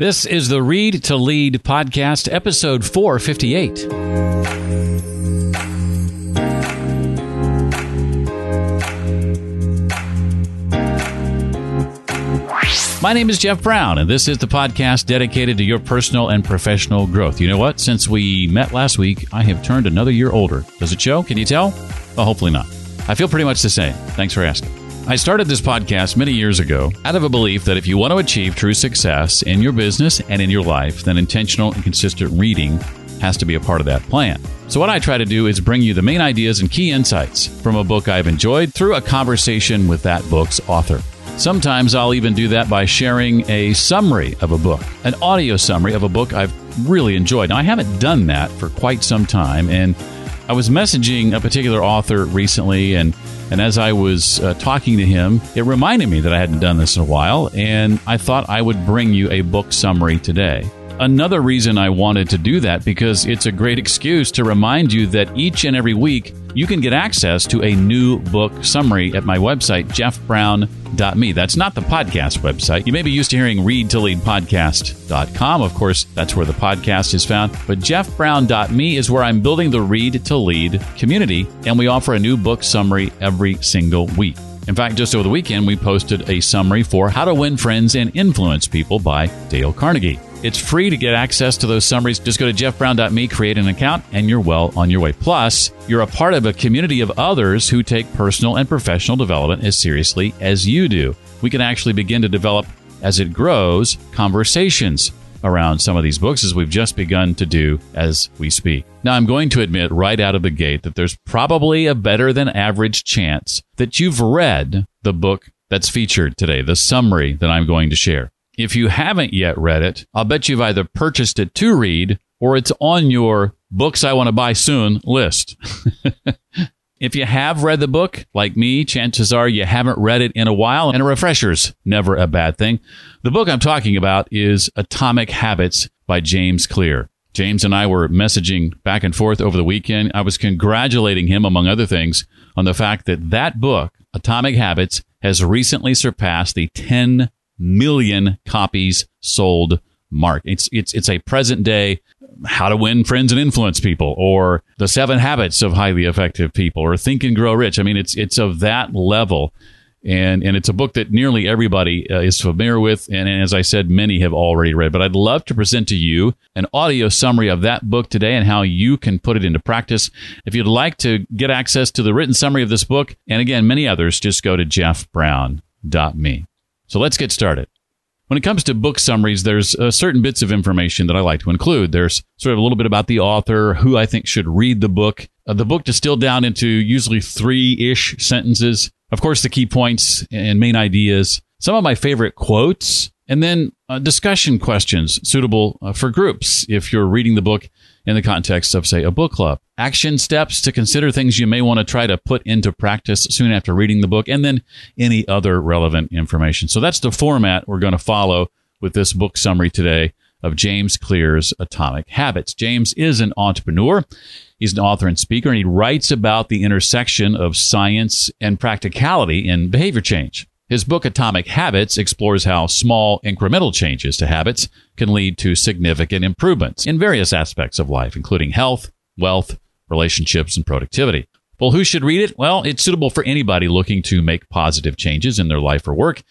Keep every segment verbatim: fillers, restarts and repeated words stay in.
This is the Read to Lead podcast, episode four fifty-eight. My name is Jeff Brown, and this is the podcast dedicated to your personal and professional growth. You know what? Since we met last week, I have turned another year older. Does it show? Can you tell? Well, hopefully not. I feel pretty much the same. Thanks for asking. I started this podcast many years ago out of a belief that if you want to achieve true success in your business and in your life, then intentional and consistent reading has to be a part of that plan. So what I try to do is bring you the main ideas and key insights from a book I've enjoyed through a conversation with that book's author. Sometimes I'll even do that by sharing a summary of a book, an audio summary of a book I've really enjoyed. Now, I haven't done that for quite some time, and I was messaging a particular author recently, and And as I was uh, talking to him, it reminded me that I hadn't done this in a while, and I thought I would bring you a book summary today. Another reason I wanted to do that, because it's a great excuse to remind you that each and every week, you can get access to a new book summary at my website, jeff brown dot me. That's not the podcast website. You may be used to hearing read to lead podcast dot com. Of course, that's where the podcast is found. But jeff brown dot me is where I'm building the Read to Lead community, and we offer a new book summary every single week. In fact, just over the weekend, we posted a summary for How to Win Friends and Influence People by Dale Carnegie. It's free to get access to those summaries. Just go to jeff brown dot me, create an account, and you're well on your way. Plus, you're a part of a community of others who take personal and professional development as seriously as you do. We can actually begin to develop, as it grows, conversations around some of these books, as we've just begun to do as we speak. Now, I'm going to admit right out of the gate that there's probably a better than average chance that you've read the book that's featured today, the summary that I'm going to share. If you haven't yet read it, I'll bet you've either purchased it to read or it's on your books I want to buy soon list. If you have read the book, like me, chances are you haven't read it in a while, and a refresher's never a bad thing. The book I'm talking about is Atomic Habits by James Clear. James and I were messaging back and forth over the weekend. I was congratulating him, among other things, on the fact that that book, Atomic Habits, has recently surpassed the ten million copies sold mark. It's it's it's a present day How to Win Friends and Influence People, or The Seven Habits of Highly Effective People, or Think and Grow Rich. I mean, it's it's of that level. And and it's a book that nearly everybody uh, is familiar with. And, and as I said, many have already read. But I'd love to present to you an audio summary of that book today and how you can put it into practice. If you'd like to get access to the written summary of this book, and again, many others, just go to jeff brown dot me. So let's get started. When it comes to book summaries, there's uh, certain bits of information that I like to include. There's sort of a little bit about the author, who I think should read the book, uh, the book distilled down into usually three-ish sentences, of course, the key points and main ideas, some of my favorite quotes, and then uh, discussion questions suitable uh, for groups if you're reading the book in the context of, say, a book club. Action steps to consider, things you may want to try to put into practice soon after reading the book, and then any other relevant information. So that's the format we're going to follow with this book summary today of James Clear's Atomic Habits. James is an entrepreneur. He's an author and speaker, and he writes about the intersection of science and practicality in behavior change. His book, Atomic Habits, explores how small incremental changes to habits can lead to significant improvements in various aspects of life, including health, wealth, relationships, and productivity. Well, who should read it? Well, it's suitable for anybody looking to make positive changes in their life or work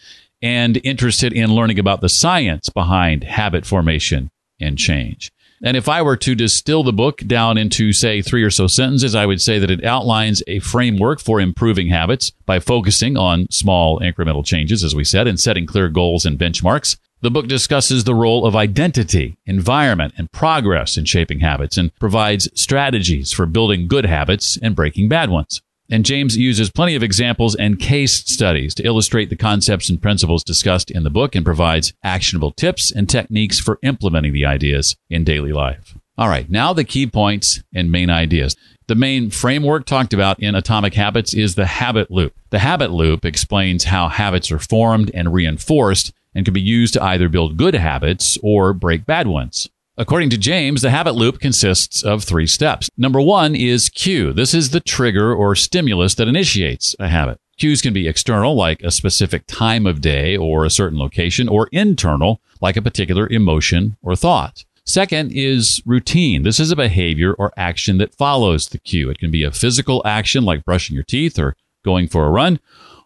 and interested in learning about the science behind habit formation and change. And if I were to distill the book down into, say, three or so sentences, I would say that it outlines a framework for improving habits by focusing on small incremental changes, as we said, and setting clear goals and benchmarks. The book discusses the role of identity, environment, and progress in shaping habits, and provides strategies for building good habits and breaking bad ones. And James uses plenty of examples and case studies to illustrate the concepts and principles discussed in the book, and provides actionable tips and techniques for implementing the ideas in daily life. All right, now the key points and main ideas. The main framework talked about in Atomic Habits is the habit loop. The habit loop explains how habits are formed and reinforced and can be used to either build good habits or break bad ones. According to James, the habit loop consists of three steps. Number one is cue. This is the trigger or stimulus that initiates a habit. Cues can be external, like a specific time of day or a certain location, or internal, like a particular emotion or thought. Second is routine. This is a behavior or action that follows the cue. It can be a physical action, like brushing your teeth or going for a run,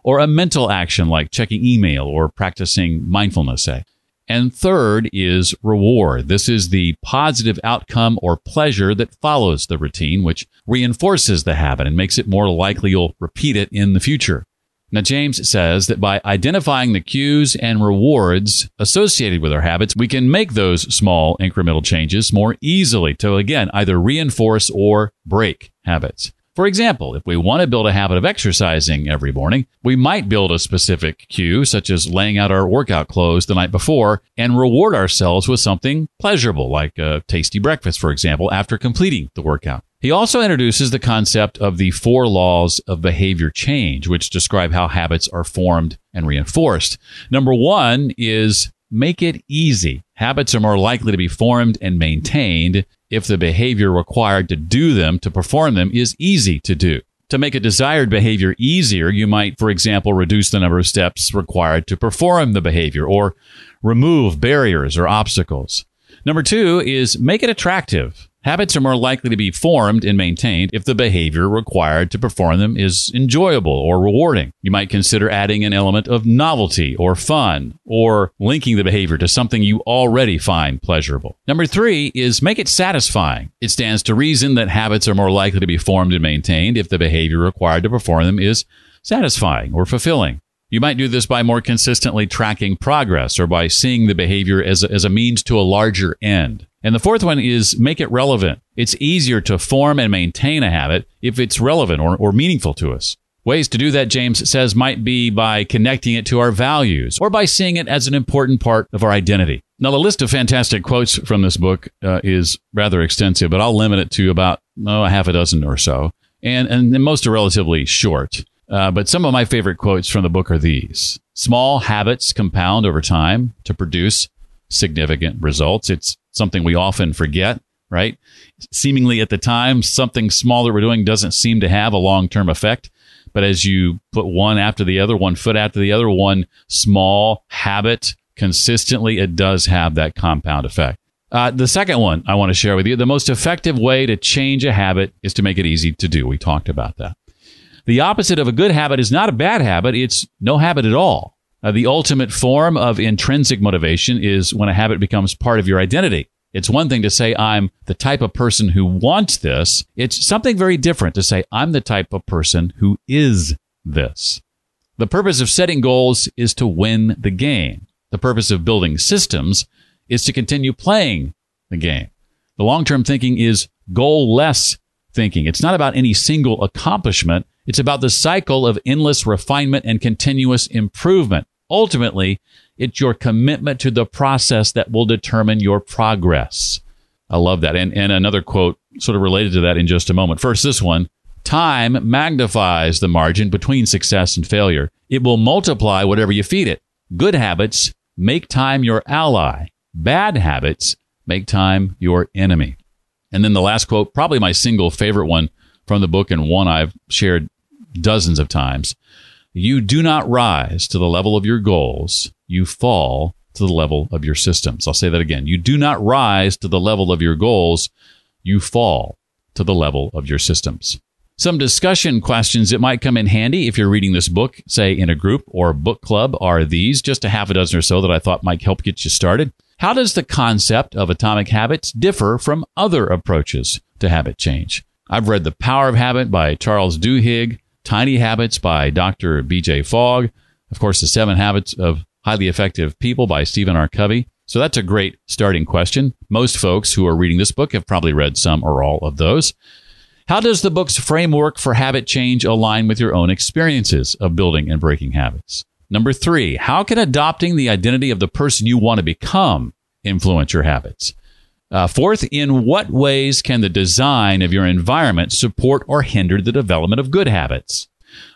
or a mental action, like checking email or practicing mindfulness, say. And third is reward. This is the positive outcome or pleasure that follows the routine, which reinforces the habit and makes it more likely you'll repeat it in the future. Now, James says that by identifying the cues and rewards associated with our habits, we can make those small incremental changes more easily to, again, either reinforce or break habits. For example, if we want to build a habit of exercising every morning, we might build a specific cue, such as laying out our workout clothes the night before, and reward ourselves with something pleasurable, like a tasty breakfast, for example, after completing the workout. He also introduces the concept of the four laws of behavior change, which describe how habits are formed and reinforced. Number one is make it easy. Habits are more likely to be formed and maintained if the behavior required to do them, to perform them, is easy to do. To make a desired behavior easier, you might, for example, reduce the number of steps required to perform the behavior or remove barriers or obstacles. Number two is make it attractive. Habits are more likely to be formed and maintained if the behavior required to perform them is enjoyable or rewarding. You might consider adding an element of novelty or fun, or linking the behavior to something you already find pleasurable. Number three is make it satisfying. It stands to reason that habits are more likely to be formed and maintained if the behavior required to perform them is satisfying or fulfilling. You might do this by more consistently tracking progress or by seeing the behavior as a, as a means to a larger end. And the fourth one is make it relevant. It's easier to form and maintain a habit if it's relevant or, or meaningful to us. Ways to do that, James says, might be by connecting it to our values or by seeing it as an important part of our identity. Now, the list of fantastic quotes from this book uh, is rather extensive, but I'll limit it to about oh, a half a dozen or so. And, and most are relatively short. Uh, but some of my favorite quotes from the book are these. Small habits compound over time to produce significant results. It's something we often forget, right? Seemingly at the time, something small that we're doing doesn't seem to have a long-term effect. But as you put one after the other, one foot after the other, one small habit consistently, it does have that compound effect. Uh, the second one I want to share with you, the most effective way to change a habit is to make it easy to do. We talked about that. The opposite of a good habit is not a bad habit. It's no habit at all. Uh, the ultimate form of intrinsic motivation is when a habit becomes part of your identity. It's one thing to say, I'm the type of person who wants this. It's something very different to say, I'm the type of person who is this. The purpose of setting goals is to win the game. The purpose of building systems is to continue playing the game. The long-term thinking is goal-less thinking. It's not about any single accomplishment. It's about the cycle of endless refinement and continuous improvement. Ultimately, it's your commitment to the process that will determine your progress. I love that. And, and another quote sort of related to that in just a moment. First, this one. Time magnifies the margin between success and failure. It will multiply whatever you feed it. Good habits make time your ally. Bad habits make time your enemy. And then the last quote, probably my single favorite one from the book, and one I've shared dozens of times. You do not rise to the level of your goals. You fall to the level of your systems. I'll say that again. You do not rise to the level of your goals. You fall to the level of your systems. Some discussion questions that might come in handy if you're reading this book, say in a group or book club, are these. Just a half a dozen or so that I thought might help get you started. How does the concept of Atomic Habits differ from other approaches to habit change? I've read The Power of Habit by Charles Duhigg, Tiny Habits by Doctor B J Fogg, of course, The Seven Habits of Highly Effective People by Stephen R. Covey. So that's a great starting question. Most folks who are reading this book have probably read some or all of those. How does the book's framework for habit change align with your own experiences of building and breaking habits? Number three, how can adopting the identity of the person you want to become influence your habits? Uh, fourth, in what ways can the design of your environment support or hinder the development of good habits?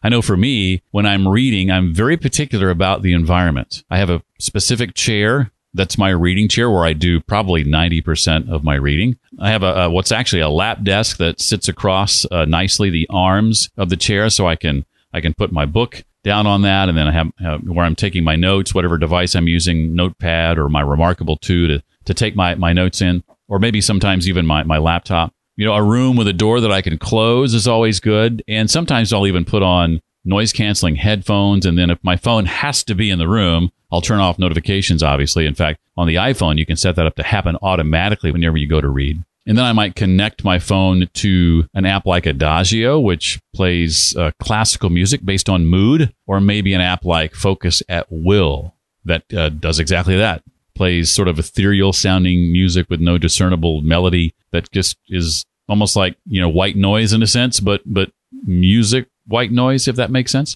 I know for me, when I'm reading, I'm very particular about the environment. I have a specific chair. That's my reading chair where I do probably ninety percent of my reading. I have a, a what's actually a lap desk that sits across uh, nicely the arms of the chair so I can I can put my book down on that. And then I have uh, where I'm taking my notes, whatever device I'm using, Notepad or my Remarkable two to, to take my, my notes in, or maybe sometimes even my, my laptop. You know, a room with a door that I can close is always good. And sometimes I'll even put on noise canceling headphones. And then if my phone has to be in the room, I'll turn off notifications, obviously. In fact, on the iPhone, you can set that up to happen automatically whenever you go to read. And then I might connect my phone to an app like Adagio, which plays uh, classical music based on mood, or maybe an app like Focus at Will that uh, does exactly that. Plays sort of ethereal sounding music with no discernible melody that just is almost like, you know, white noise in a sense, but but music white noise, if that makes sense.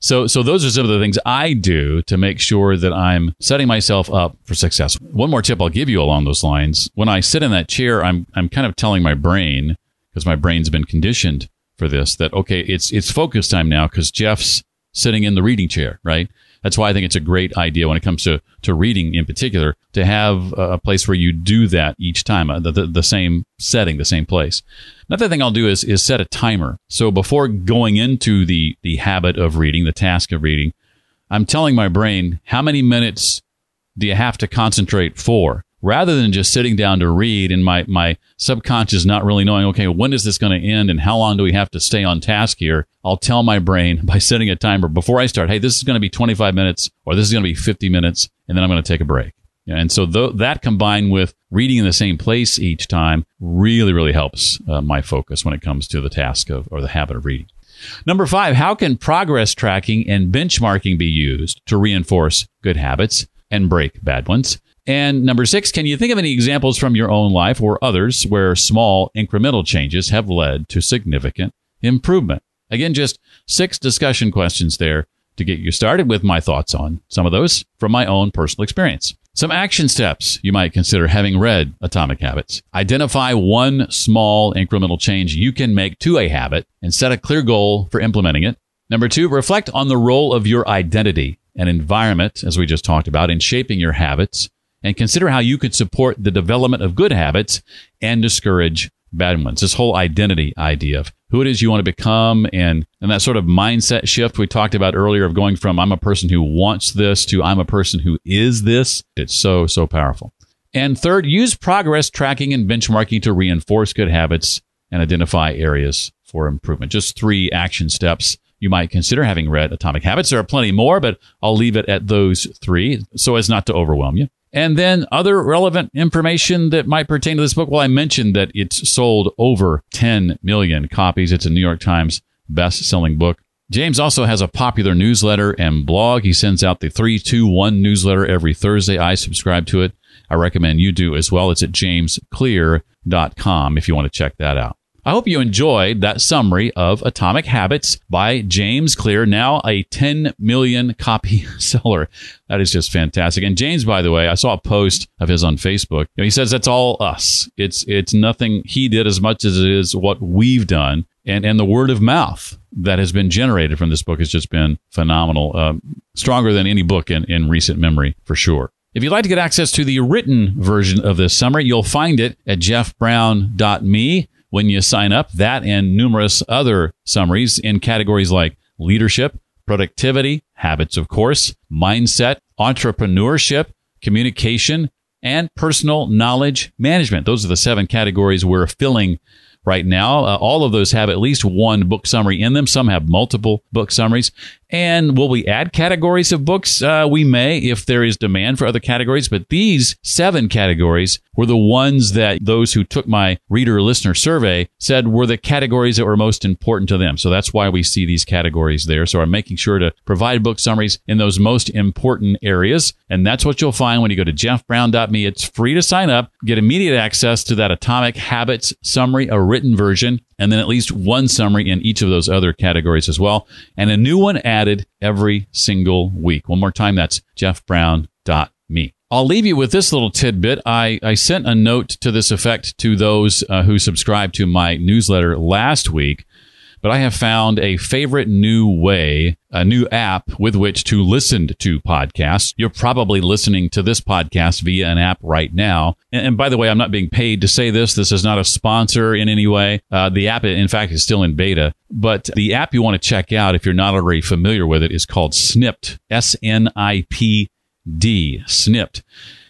so so those are some of the things I do to make sure that I'm setting myself up for success. One more tip I'll give you along those lines. When I sit in that chair, I'm I'm kind of telling my brain, because my brain's been conditioned for this, that, okay, it's it's focus time now because Jeff's sitting in the reading chair, right? That's why I think it's a great idea when it comes to, to reading in particular, to have a place where you do that each time, the, the, the same setting, the same place. Another thing I'll do is is set a timer. So before going into the, the habit of reading, the task of reading, I'm telling my brain, how many minutes do you have to concentrate for? Rather than just sitting down to read and my, my subconscious not really knowing, okay, when is this going to end and how long do we have to stay on task here? I'll tell my brain by setting a timer before I start, hey, this is going to be twenty-five minutes or this is going to be fifty minutes, and then I'm going to take a break. And so th- that combined with reading in the same place each time really, really helps uh, my focus when it comes to the task of or the habit of reading. Number five, how can progress tracking and benchmarking be used to reinforce good habits and break bad ones? And number six, can you think of any examples from your own life or others where small incremental changes have led to significant improvement? Again, just six discussion questions there to get you started with my thoughts on some of those from my own personal experience. Some action steps you might consider having read Atomic Habits. Identify one small incremental change you can make to a habit and set a clear goal for implementing it. Number two, reflect on the role of your identity and environment, as we just talked about, in shaping your habits. And consider how you could support the development of good habits and discourage bad ones. This whole identity idea of who it is you want to become and, and that sort of mindset shift we talked about earlier of going from I'm a person who wants this to I'm a person who is this. It's so, so powerful. And third, use progress tracking and benchmarking to reinforce good habits and identify areas for improvement. Just three action steps you might consider having read Atomic Habits. There are plenty more, but I'll leave it at those three so as not to overwhelm you. And then other relevant information that might pertain to this book. Well, I mentioned that it's sold over ten million copies. It's a New York Times best-selling book. James also has a popular newsletter and blog. He sends out the three two one newsletter every Thursday. I subscribe to it. I recommend you do as well. It's at james clear dot com if you want to check that out. I hope you enjoyed that summary of Atomic Habits by James Clear, now a ten million copy seller. That is just fantastic. And James, by the way, I saw a post of his on Facebook. You know, he says that's all us. It's it's nothing he did as much as it is what we've done. And and the word of mouth that has been generated from this book has just been phenomenal, um, stronger than any book in, in recent memory for sure. If you'd like to get access to the written version of this summary, you'll find it at jeff brown dot me. When you sign up, that and numerous other summaries in categories like leadership, productivity, habits, of course, mindset, entrepreneurship, communication, and personal knowledge management. Those are the seven categories we're filling right now. Uh, all of those have at least one book summary in them. Some have multiple book summaries. And will we add categories of books? Uh, we may if there is demand for other categories. But these seven categories were the ones that those who took my reader listener survey said were the categories that were most important to them. So that's why we see these categories there. So I'm making sure to provide book summaries in those most important areas. And that's what you'll find when you go to jeff brown dot me. It's free to sign up, get immediate access to that Atomic Habits summary, a written version, and then at least one summary in each of those other categories as well. And a new one added every single week. One more time, that's jeff brown dot me. I'll leave you with this little tidbit. I, I sent a note to this effect to those uh, who subscribed to my newsletter last week. but I have found a favorite new way, a new app with which to listen to podcasts. You're probably listening to this podcast via an app right now. And, and by the way, I'm not being paid to say this. This is not a sponsor in any way. Uh, the app, in fact, is still in beta. But the app you want to check out, if you're not already familiar with it, is called Snipped, S N I P D, Snipped.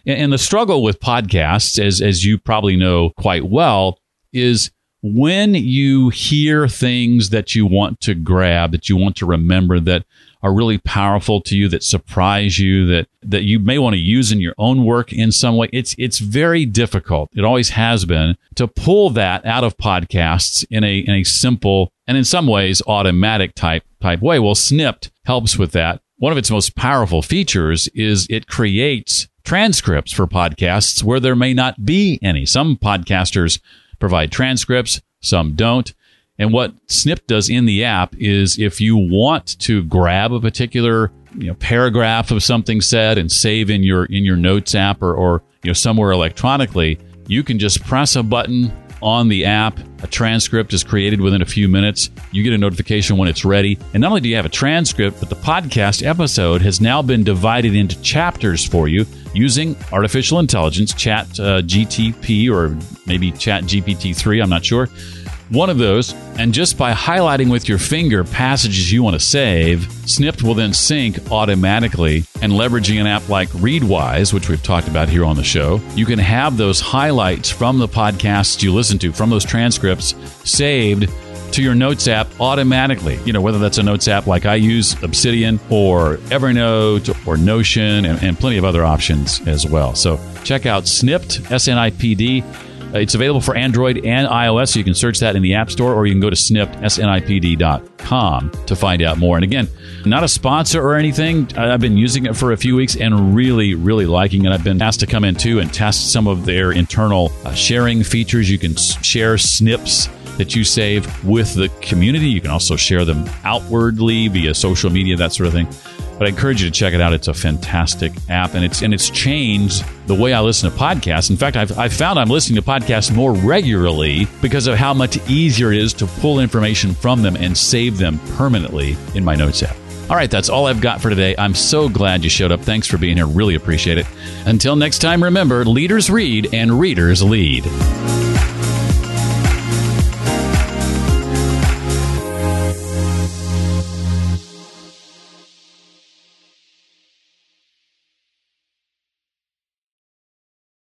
And, and the struggle with podcasts, as as you probably know quite well, is when you hear things that you want to grab, that you want to remember, that are really powerful to you, that surprise you, that that you may want to use in your own work in some way, it's it's very difficult. It always has been to pull that out of podcasts in a in a simple and in some ways automatic type type way. Well, Snipped helps with that. One of its most powerful features is it creates transcripts for podcasts where there may not be any. Some podcasters provide transcripts, some don't. And what Snipped does in the app is if you want to grab a particular, you know, paragraph of something said and save in your in your notes app or, or you know somewhere electronically, you can just press a button on the app. A transcript is created within a few minutes. You get a notification when it's ready. And not only do you have a transcript, but the podcast episode has now been divided into chapters for you using artificial intelligence, Chat uh, G T P or maybe Chat G P T three, I'm not sure. One of those. And just by highlighting with your finger passages you want to save, Snipped will then sync automatically. And leveraging an app like Readwise, which we've talked about here on the show, you can have those highlights from the podcasts you listen to, from those transcripts, saved to your notes app automatically. You know, whether that's a notes app like I use, Obsidian, or Evernote, or Notion, and, and plenty of other options as well. So check out Snipped, S N I P D. It's available for Android and iOS, so you can search that in the App Store, or you can go to snipped, S N I P D dot com to find out more. And again, not a sponsor or anything. I've been using it for a few weeks and really, really liking it. I've been asked to come in, too, and test some of their internal uh, sharing features. You can share snips that you save with the community. You can also share them outwardly via social media, that sort of thing. But I encourage you to check it out. It's a fantastic app, and it's and it's changed the way I listen to podcasts. In fact, I've, I've found I'm listening to podcasts more regularly because of how much easier it is to pull information from them and save them permanently in my notes app. All right, that's all I've got for today. I'm so glad you showed up. Thanks for being here. Really appreciate it. Until next time, remember, leaders read and readers lead.